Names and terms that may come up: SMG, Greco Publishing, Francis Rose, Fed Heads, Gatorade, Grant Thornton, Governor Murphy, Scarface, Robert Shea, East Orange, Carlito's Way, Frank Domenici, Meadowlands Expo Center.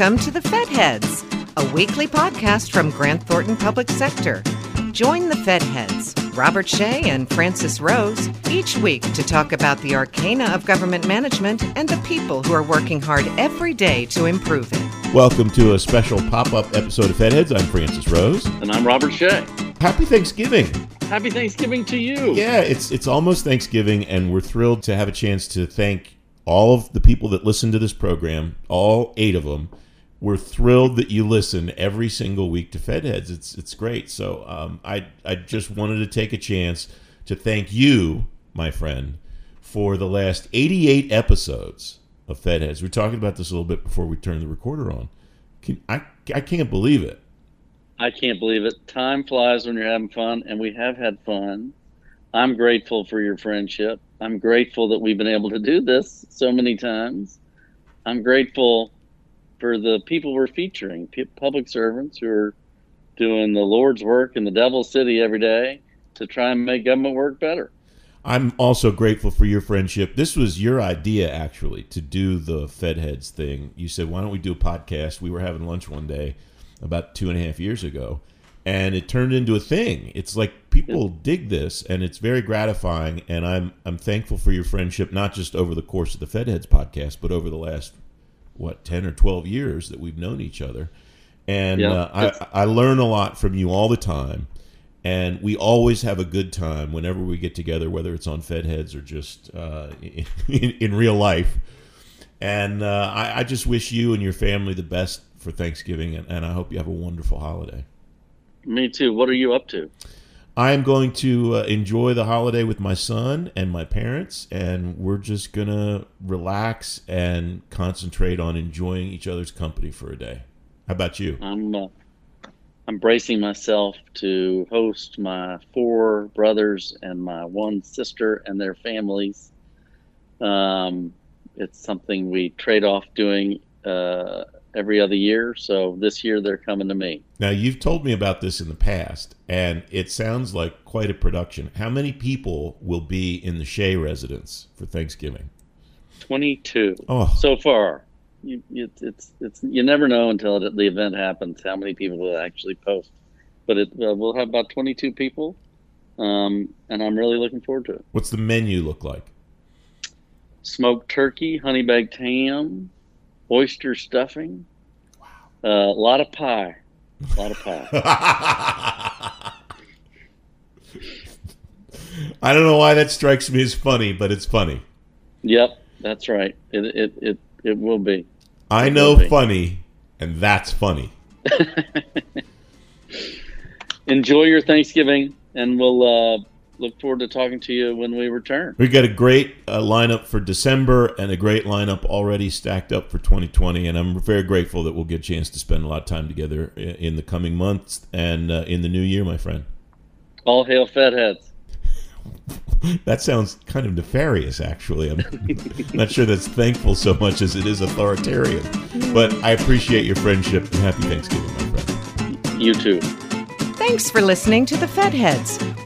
Welcome to the Fed Heads, a weekly podcast from Grant Thornton Public Sector. Join the Fed Heads, Robert Shea and Francis Rose, each week to talk about the arcana of government management and the people who are working hard every day to improve it. Welcome to a special pop-up episode of Fed Heads. I'm Francis Rose. And I'm Robert Shea. Happy Thanksgiving. Happy Thanksgiving to you. Yeah, it's almost Thanksgiving, and we're thrilled to have a chance to thank all of the people that listen to this program, all 8 of them. We're thrilled that you listen every single week to Fed Heads. It's great. So I just wanted to take a chance to thank you, my friend, for the last 88 episodes of Fed Heads. We were talking about this a little bit before we turned the recorder on. I can't believe it. I can't believe it. Time flies when you're having fun, and we have had fun. I'm grateful for your friendship. I'm grateful that we've been able to do this so many times. I'm grateful for the people we're featuring, public servants who are doing the Lord's work in the Devil's City every day to try and make government work better. I'm also grateful for your friendship. This was your idea, actually, to do the Fed Heads thing. You said, why don't we do a podcast? We were having lunch one day about 2.5 years ago, and it turned into a thing. It's like people dig this, and it's very gratifying, and I'm thankful for your friendship, not just over the course of the Fed Heads podcast, but over the last 10 or 12 years that we've known each other. And I learn a lot from you all the time, and we always have a good time whenever we get together, whether it's on Fed Heads or just in real life. And I just wish you and your family the best for Thanksgiving, and I hope you have a wonderful holiday. Me too. What are you up to? I'm going to enjoy the holiday with my son and my parents, and we're just going to relax and concentrate on enjoying each other's company for a day. How about you? I'm bracing myself to host my 4 brothers and my 1 sister and their families. It's something we trade off doing every other year, so this year they're coming to me. Now, you've told me about this in the past, and it sounds like quite a production. How many people will be in the Shea residence for Thanksgiving? 22 so far. It's you never know until the event happens how many people will actually post, but we'll have about 22 people, and I'm really looking forward to it. What's the menu look like? Smoked turkey, honey baked ham, oyster stuffing, wow. A lot of pie. I don't know why that strikes me as funny, but it's funny. Yep, that's right. It will be. I know funny, and that's funny. Enjoy your Thanksgiving, and we'll look forward to talking to you when we return. We've got a great lineup for December and a great lineup already stacked up for 2020, and I'm very grateful that we'll get a chance to spend a lot of time together in the coming months and in the new year, my friend. All hail Fed Heads. That sounds kind of nefarious, actually. I'm not sure that's thankful so much as it is authoritarian. But I appreciate your friendship, and happy Thanksgiving, my friend. You too. Thanks for listening to the Fed Heads,